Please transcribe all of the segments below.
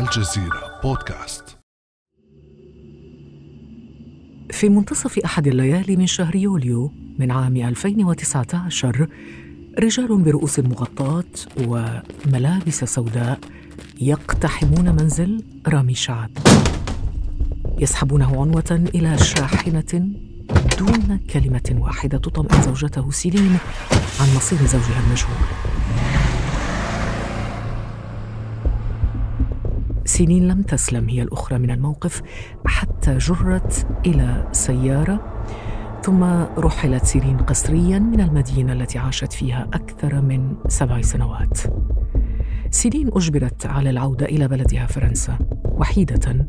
الجزيرة بودكاست. في منتصف أحد الليالي من شهر يوليو من عام 2019، رجال برؤوس مغطاة وملابس سوداء يقتحمون منزل رامي شعب، يسحبونه عنوة إلى شاحنة دون كلمة واحدة تطمئن زوجته سيلين عن مصير زوجها المجهول. سينين لم تسلم هي الأخرى من الموقف حتى جرت إلى سيارة، ثم رحلت سينين قسرياً من المدينة التي عاشت فيها أكثر من 7 سنوات. سينين أجبرت على العودة إلى بلدها فرنسا وحيدة،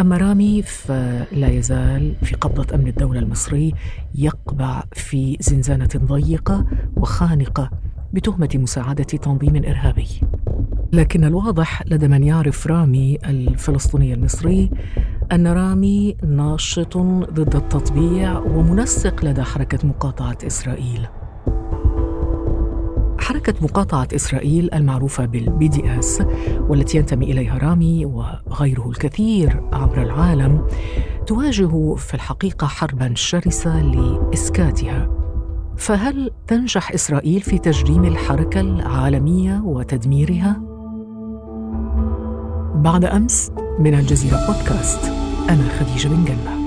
أما رامي فلا يزال في قبضة أمن الدولة المصري، يقبع في زنزانة ضيقة وخانقة بتهمة مساعدة تنظيم إرهابي. لكن الواضح لدى من يعرف رامي الفلسطيني المصري أن رامي ناشط ضد التطبيع ومنسق لدى حركة مقاطعة إسرائيل. حركة مقاطعة إسرائيل المعروفة بالبي دي اس، والتي ينتمي إليها رامي وغيره الكثير عبر العالم، تواجه في الحقيقة حرباً شرسة لإسكاتها. فهل تنجح إسرائيل في تجريم الحركة العالمية وتدميرها؟ بعد أمس من الجزيرة بودكاست، أنا خديجة بن قنة.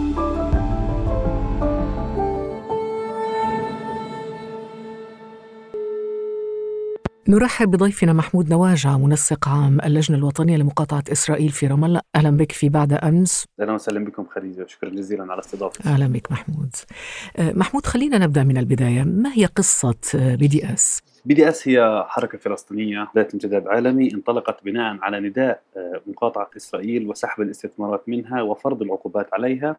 نرحب بضيفنا محمود نواجعة، منسق عام اللجنة الوطنية لمقاطعة إسرائيل في رام الله. أهلا بك في بعد أمس. أهلا وسهلا بكم خديجة، شكرا جزيلا على استضافتي. أهلا بك محمود. محمود، خلينا نبدأ من البداية. ما هي قصة بي دي اس؟ بي دي اس هي حركة فلسطينية ذات انجذاب عالمي، انطلقت بناء على نداء مقاطعة إسرائيل وسحب الاستثمارات منها وفرض العقوبات عليها،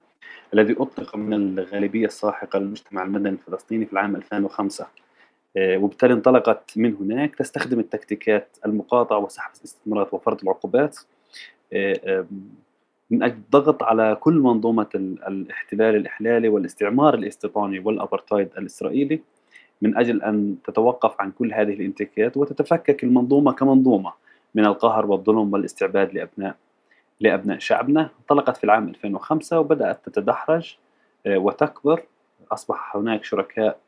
الذي أطلق من الغالبية الساحقة للمجتمع المدني الفلسطيني في العام 2005. وبالتالي انطلقت من هناك تستخدم التكتيكات المقاطعة وسحب الاستثمارات وفرض العقوبات من أجل الضغط على كل منظومة الاحتلال الإحلالي والاستعمار الاستيطاني والأبرتايد الإسرائيلي، من أجل أن تتوقف عن كل هذه الانتكاسات وتتفكك المنظومة كمنظومة من القهر والظلم والاستعباد لأبناء شعبنا. انطلقت في العام 2005 وبدأت تتدحرج وتكبر، أصبح هناك شركاء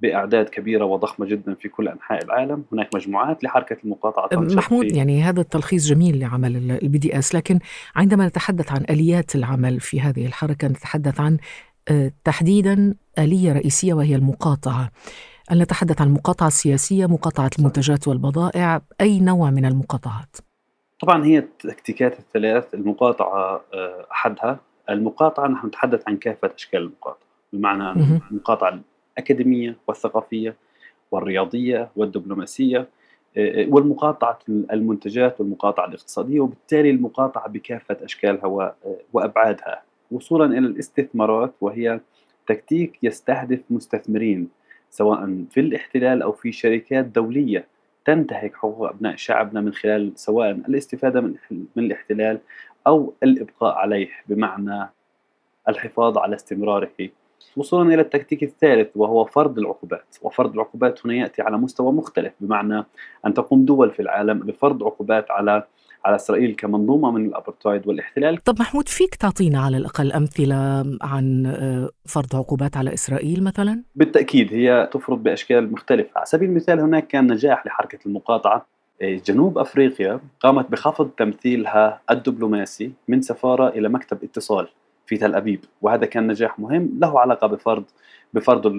بأعداد كبيرة وضخمة جدا في كل أنحاء العالم، هناك مجموعات لحركة المقاطعة. محمود، يعني هذا التلخيص جميل لعمل البي دي اس، لكن عندما نتحدث عن آليات العمل في هذه الحركة نتحدث عن تحديدا آلية رئيسية وهي المقاطعة. أن نتحدث عن مقاطعة سياسية، مقاطعة المنتجات والبضائع، أي نوع من المقاطعات؟ طبعا هي التكتيكات الثلاث، المقاطعة أحدها. المقاطعة نحن نتحدث عن كافة أشكال المقاطعة، بمعنى المقاطعة الأكاديمية والثقافية والرياضية والدبلوماسية، والمقاطعة المنتجات والمقاطعة الاقتصادية، وبالتالي المقاطعة بكافة أشكالها وأبعادها، وصولا إلى الاستثمارات، وهي تكتيك يستهدف مستثمرين سواء في الاحتلال أو في شركات دولية تنتهك حقوق أبناء شعبنا من خلال سواء الاستفادة من الاحتلال أو الإبقاء عليه، بمعنى الحفاظ على استمراره. وصولا إلى التكتيك الثالث وهو فرض العقوبات، وفرض العقوبات هنا يأتي على مستوى مختلف، بمعنى أن تقوم دول في العالم بفرض عقوبات على إسرائيل كمنظومة من الأبرتايد والاحتلال. طب محمود، فيك تعطينا على الأقل أمثلة عن فرض عقوبات على إسرائيل مثلا؟ بالتأكيد هي تفرض بأشكال مختلفة. على سبيل المثال هناك كان نجاح لحركة المقاطعة جنوب أفريقيا، قامت بخفض تمثيلها الدبلوماسي من سفارة إلى مكتب اتصال في تل أبيب، وهذا كان نجاح مهم له علاقة بفرض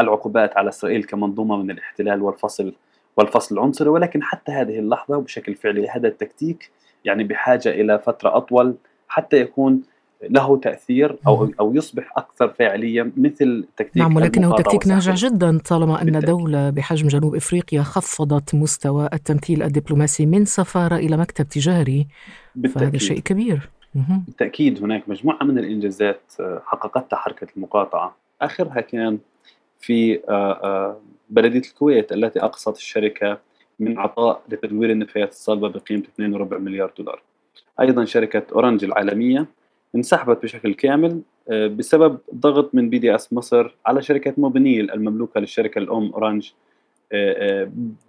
العقوبات على إسرائيل كمنظومة من الاحتلال والفصل العنصري. ولكن حتى هذه اللحظة وبشكل فعلي هذا التكتيك يعني بحاجة إلى فترة أطول حتى يكون له تأثير أو يصبح أكثر فاعلية مثل تكتيك. نعم، ولكنه تكتيك ناجح جدا طالما أن دولة بحجم جنوب إفريقيا خفضت مستوى التمثيل الدبلوماسي من سفارة إلى مكتب تجاري، فهذا شيء كبير. بالتأكيد هناك مجموعة من الإنجازات حققتها حركة المقاطعة، آخرها كان في بلدية الكويت التي أقصت الشركة من عطاء لتدوير النفايات الصلبة بقيمة 2.25 مليار دولار. أيضا شركة أورنج العالمية انسحبت بشكل كامل بسبب ضغط من بي دي اس مصر على شركة موبينيل المملوكة للشركة الأم أورنج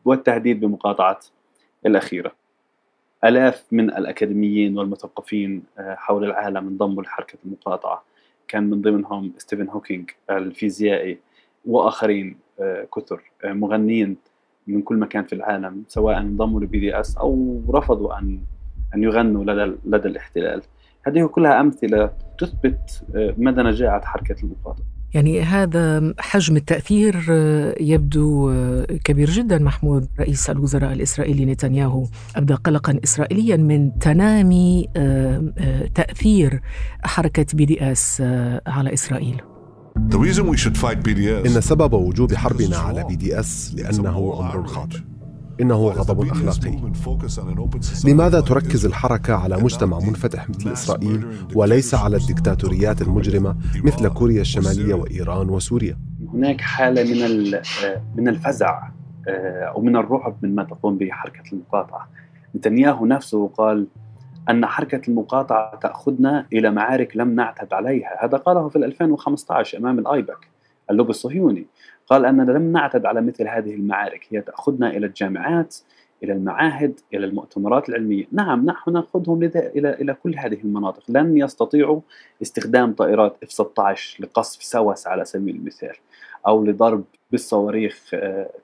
والتهديد بمقاطعة الأخيرة. آلاف من الأكاديميين والمثقفين حول العالم انضموا لحركة المقاطعة، كان من ضمنهم ستيفن هوكينغ الفيزيائي وآخرين كثر، مغنيين من كل مكان في العالم سواء انضموا لبي دي اس أو رفضوا أن يغنوا لدى الاحتلال. هذه كلها أمثلة تثبت مدى نجاعة حركة المقاطعة. يعني هذا حجم التأثير يبدو كبير جدا. محمود، رئيس الوزراء الإسرائيلي نتنياهو أبدى قلقا إسرائيليا من تنامي تأثير حركة بي دي اس على إسرائيل. إن سبب وجود حربنا على بي دي اس لأنه أمر خاطئ، إنه غضب أخلاقي. لماذا تركز الحركة على مجتمع منفتح مثل إسرائيل وليس على الدكتاتوريات المجرمة مثل كوريا الشمالية وإيران وسوريا؟ هناك حالة من الفزع أو من الرعب مما تقوم به حركة المقاطعة. نتنياهو نفسه قال أن حركة المقاطعة تأخذنا إلى معارك لم نعتد عليها. هذا قاله في 2015 أمام الأيبك اللوب الصهيوني، قال أننا لم نعتد على مثل هذه المعارك، هي تأخذنا إلى الجامعات، إلى المعاهد، إلى المؤتمرات العلمية. نعم، نحن نأخذهم إلى كل هذه المناطق. لن يستطيعوا استخدام طائرات F-16 لقصف سوس على سبيل المثال، أو لضرب بالصواريخ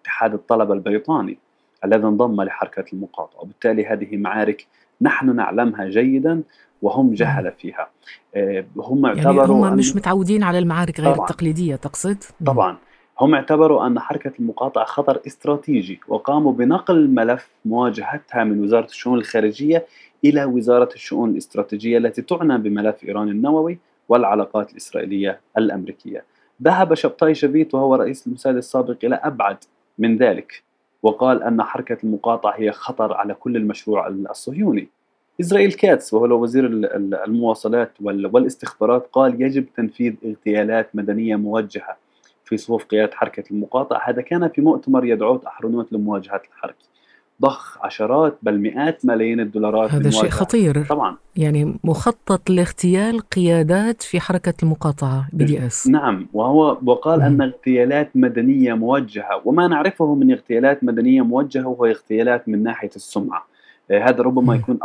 اتحاد الطلبة البريطاني الذي انضم لحركة المقاطعة. وبالتالي هذه معارك نحن نعلمها جيداً وهم جهل فيها. هم اعتبروا يعني هم مش متعودين على المعارك غير التقليدية. تقصد؟ طبعاً هم اعتبروا أن حركة المقاطعة خطر استراتيجي، وقاموا بنقل ملف مواجهتها من وزارة الشؤون الخارجية إلى وزارة الشؤون الاستراتيجية التي تعنى بملف إيران النووي والعلاقات الإسرائيلية الأمريكية. ذهب شبطاي شبيت وهو رئيس الموساد السابق إلى أبعد من ذلك، وقال أن حركة المقاطعة هي خطر على كل المشروع الصهيوني. إسرائيل كاتس وهو وزير المواصلات والاستخبارات قال يجب تنفيذ اغتيالات مدنية موجهة في صفوف قيادة حركة المقاطعة. هذا كان في مؤتمر يديعوت أحرونوت لمواجهة الحرب. ضخ عشرات بل مئات ملايين الدولارات. هذا شيء خطير طبعا، يعني مخطط لاغتيال قيادات في حركة المقاطعة بي دي اس. نعم، وقال أن اغتيالات مدنية موجهة، وما نعرفه من اغتيالات مدنية موجهة هو اغتيالات من ناحية السمعة. هذا ربما يكون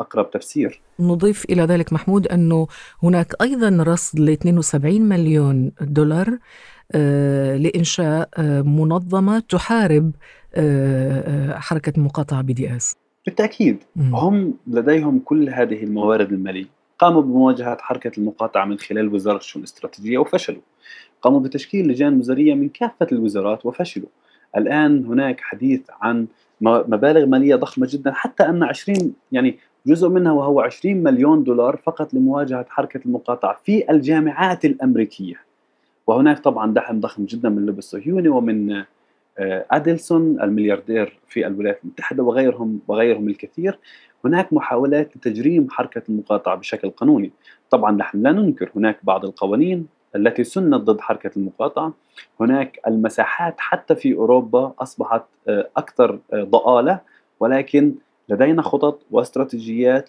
أقرب تفسير. نضيف إلى ذلك محمود أنه هناك أيضا رصد ل 72 مليون دولار لإنشاء منظمة تحارب حركة المقاطعة بي دي اس. بالتأكيد هم لديهم كل هذه الموارد المالية. قاموا بمواجهة حركة المقاطعة من خلال وزارة الشؤون الاستراتيجية وفشلوا. قاموا بتشكيل لجان وزارية من كافة الوزارات وفشلوا. الآن هناك حديث عن مبالغ مالية ضخمة جدا، حتى أن 20 يعني جزء منها وهو 20 مليون دولار فقط لمواجهة حركة المقاطعة في الجامعات الأمريكية. وهناك طبعا دعم ضخم جدا من اللوبي الصهيوني ومن أدلسون الملياردير في الولايات المتحدة وغيرهم الكثير. هناك محاولات لتجريم حركة المقاطعة بشكل قانوني. طبعا نحن لا ننكر هناك بعض القوانين التي سنت ضد حركة المقاطعة. هناك المساحات حتى في أوروبا أصبحت أكثر ضآلة، ولكن لدينا خطط واستراتيجيات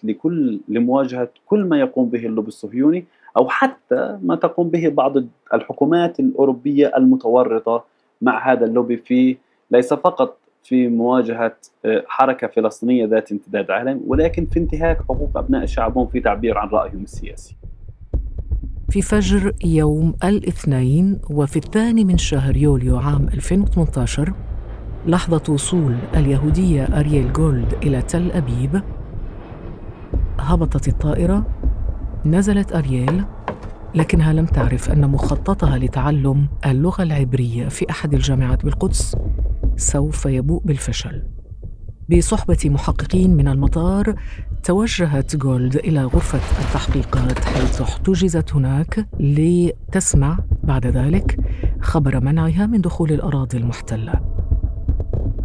لمواجهة كل ما يقوم به اللوبي الصهيوني أو حتى ما تقوم به بعض الحكومات الأوروبية المتورطة مع هذا اللوبي، ليس فقط في مواجهة حركة فلسطينية ذات امتداد عالمي، ولكن في انتهاك حقوق أبناء شعبهم في تعبير عن رأيهم السياسي. في فجر يوم الاثنين وفي 2 يوليو 2018 لحظة وصول اليهودية أرييل جولد إلى تل أبيب، هبطت الطائرة. نزلت أرييل لكنها لم تعرف أن مخططها لتعلم اللغة العبرية في أحد الجامعات بالقدس سوف يبوء بالفشل. بصحبة محققين من المطار توجهت جولد إلى غرفة التحقيقات حيث احتجزت هناك لتسمع بعد ذلك خبر منعها من دخول الأراضي المحتلة.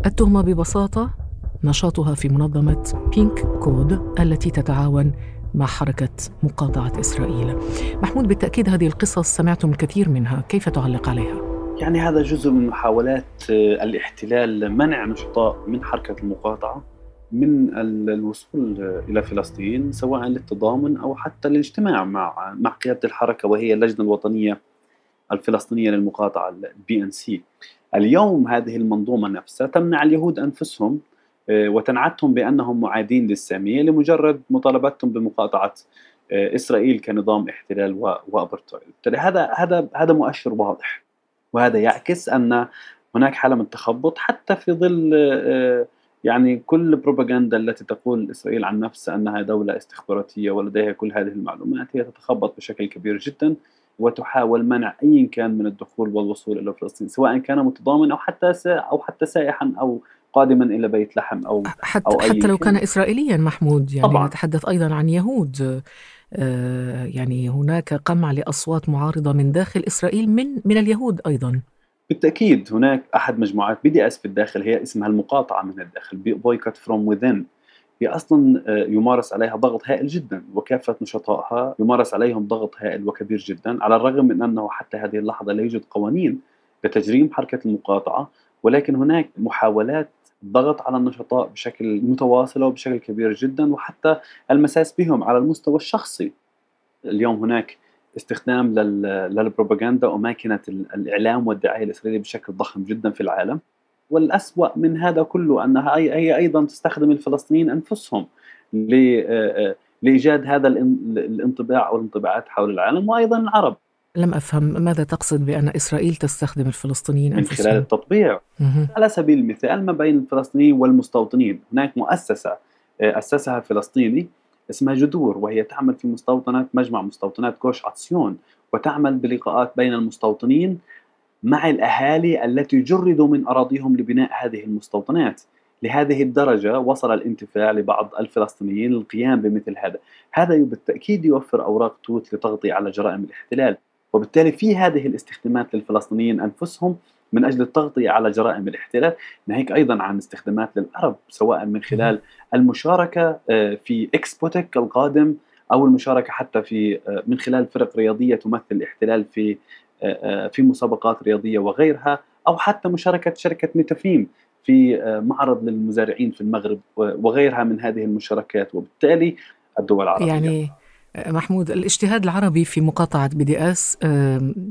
التهمة ببساطة نشاطها في منظمة بينك كود التي تتعاون مع حركة مقاطعة إسرائيل. محمود، بالتأكيد هذه القصص سمعتم الكثير منها، كيف تعلق عليها؟ يعني هذا جزء من محاولات الاحتلال منع نشطاء من حركة المقاطعة من الوصول إلى فلسطين، سواء للتضامن أو حتى للاجتماع مع قيادة الحركة، وهي اللجنة الوطنية الفلسطينية للمقاطعة الBNC. اليوم هذه المنظومة نفسها تمنع اليهود أنفسهم وتنعتهم بأنهم معادين للسامية لمجرد مطالبتهم بمقاطعة إسرائيل كنظام احتلال وأبرتايد. هذا مؤشر واضح، وهذا يعكس أن هناك حالة من التخبط حتى في ظل يعني كل البروباغندا التي تقول إسرائيل عن نفسها أنها دولة استخباراتية ولديها كل هذه المعلومات، هي تتخبط بشكل كبير جدا وتحاول منع أي كان من الدخول والوصول إلى فلسطين، سواء كان متضامن أو حتى سائحا أو قادما إلى بيت لحم أو حتى لو كان إسرائيليا. محمود يعني طبعاً. نتحدث أيضا عن يهود، يعني هناك قمع لأصوات معارضة من داخل إسرائيل من اليهود أيضا. بالتأكيد هناك أحد مجموعات BDS في الداخل هي اسمها المقاطعة من الداخل، بي بويكت فروم وذن، هي أصلا يمارس عليها ضغط هائل جدا، وكافة نشطائها يمارس عليهم ضغط هائل وكبير جدا، على الرغم من أنه حتى هذه اللحظة لا يوجد قوانين لتجريم حركة المقاطعة، ولكن هناك محاولات ضغط على النشطاء بشكل متواصل وبشكل كبير جدا، وحتى المساس بهم على المستوى الشخصي. اليوم هناك استخدام للبروباغندا وماكينة الإعلام والدعاية الإسرائيلية بشكل ضخم جدا في العالم، والأسوأ من هذا كله أنها هي أيضا تستخدم الفلسطينيين أنفسهم لإيجاد هذا الانطباع أو الانطباعات حول العالم وأيضا العرب. لم أفهم ماذا تقصد بأن إسرائيل تستخدم الفلسطينيين أنفسهم؟ من خلال التطبيع على سبيل المثال ما بين الفلسطينيين والمستوطنين. هناك مؤسسة أسسها فلسطيني اسمها جدور، وهي تعمل في مستوطنات مجمع مستوطنات كوش عتسيون، وتعمل بلقاءات بين المستوطنين مع الأهالي التي جردوا من أراضيهم لبناء هذه المستوطنات. لهذه الدرجة وصل الانتفاع لبعض الفلسطينيين للقيام بمثل هذا بالتأكيد يوفر أوراق توت لتغطي على جرائم الاحتلال، وبالتالي في هذه الاستخدامات للفلسطينيين أنفسهم من أجل التغطية على جرائم الاحتلال. ناهيك أيضا عن استخدامات للعرب، سواء من خلال المشاركة في إكسبوتك القادم أو المشاركة حتى في من خلال فرق رياضية تمثل الاحتلال في مسابقات رياضية وغيرها، أو حتى مشاركة شركة ميتافيم في معرض للمزارعين في المغرب وغيرها من هذه المشاركات. وبالتالي الدول العربية يعني محمود الاجتهاد العربي في مقاطعة BDS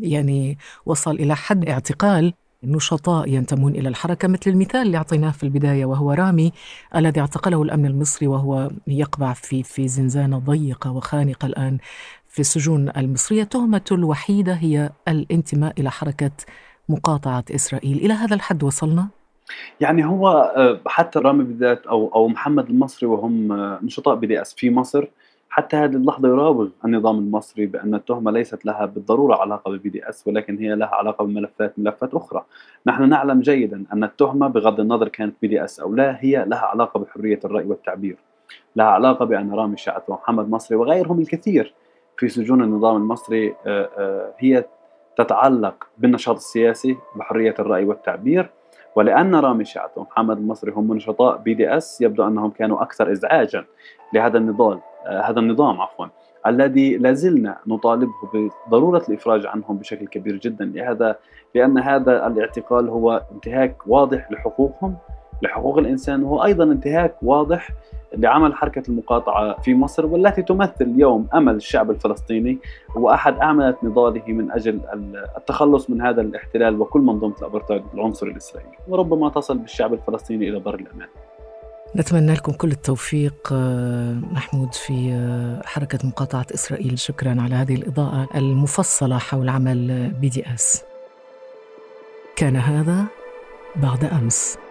يعني وصل إلى حد اعتقال نشطاء ينتمون إلى الحركة، مثل المثال اللي أعطيناه في البداية وهو رامي الذي اعتقله الأمن المصري وهو يقبع في زنزانة ضيقة وخانقة الآن في السجون المصرية. تهمته الوحيدة هي الانتماء إلى حركة مقاطعة إسرائيل. إلى هذا الحد وصلنا؟ يعني هو حتى رامي بالذات أو محمد المصري وهم نشطاء BDS في مصر حتى هذه اللحظة يراوغ النظام المصري بأن التهمة ليست لها بالضرورة علاقة ب BDS، ولكن هي لها علاقة بملفات أخرى. نحن نعلم جيدا أن التهمة بغض النظر كانت BDS أو لا، هي لها علاقة بحرية الرأي والتعبير، لها علاقة بأن رامي شعب ومحمد مصري وغيرهم الكثير في سجون النظام المصري هي تتعلق بالنشاط السياسي بحرية الرأي والتعبير. ولأن رامي شعب ومحمد المصري هم نشطاء BDS يبدو أنهم كانوا أكثر إزعاجا لهذا النظام الذي لازلنا نطالبه بضرورة الإفراج عنهم بشكل كبير جدا، لأن هذا الاعتقال هو انتهاك واضح لحقوقهم، لحقوق الإنسان، وهو أيضا انتهاك واضح لعمل حركة المقاطعة في مصر، والتي تمثل اليوم أمل الشعب الفلسطيني وأحد أعمدة نضاله من أجل التخلص من هذا الاحتلال وكل منظومة الأبرتايد العنصري الإسرائيلي، وربما تصل بالشعب الفلسطيني إلى بر الأمان. نتمنى لكم كل التوفيق محمود في حركة مقاطعة إسرائيل. شكراً على هذه الإضاءة المفصلة حول عمل BDS. كان هذا بعد أمس.